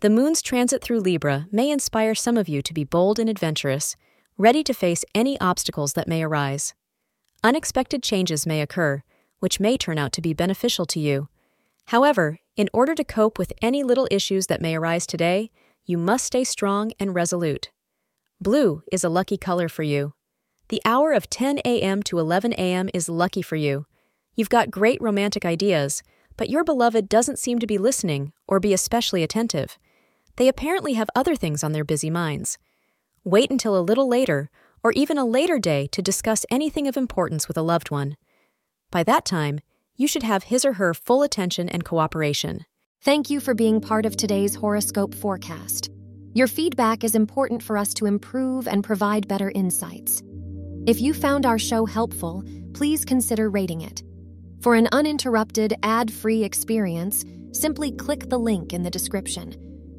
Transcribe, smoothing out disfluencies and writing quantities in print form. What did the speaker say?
the moon's transit through Libra may inspire some of you to be bold and adventurous, ready to face any obstacles that may arise. Unexpected changes may occur, which may turn out to be beneficial to you. However, in order to cope with any little issues that may arise today, you must stay strong and resolute. Blue is a lucky color for you. The hour of 10 a.m. to 11 a.m. is lucky for you. You've got great romantic ideas, but your beloved doesn't seem to be listening or be especially attentive. They apparently have other things on their busy minds. Wait until a little later or even a later day to discuss anything of importance with a loved one. By that time, you should have his or her full attention and cooperation. Thank you for being part of today's horoscope forecast. Your feedback is important for us to improve and provide better insights. If you found our show helpful, please consider rating it. For an uninterrupted, ad-free experience, simply click the link in the description.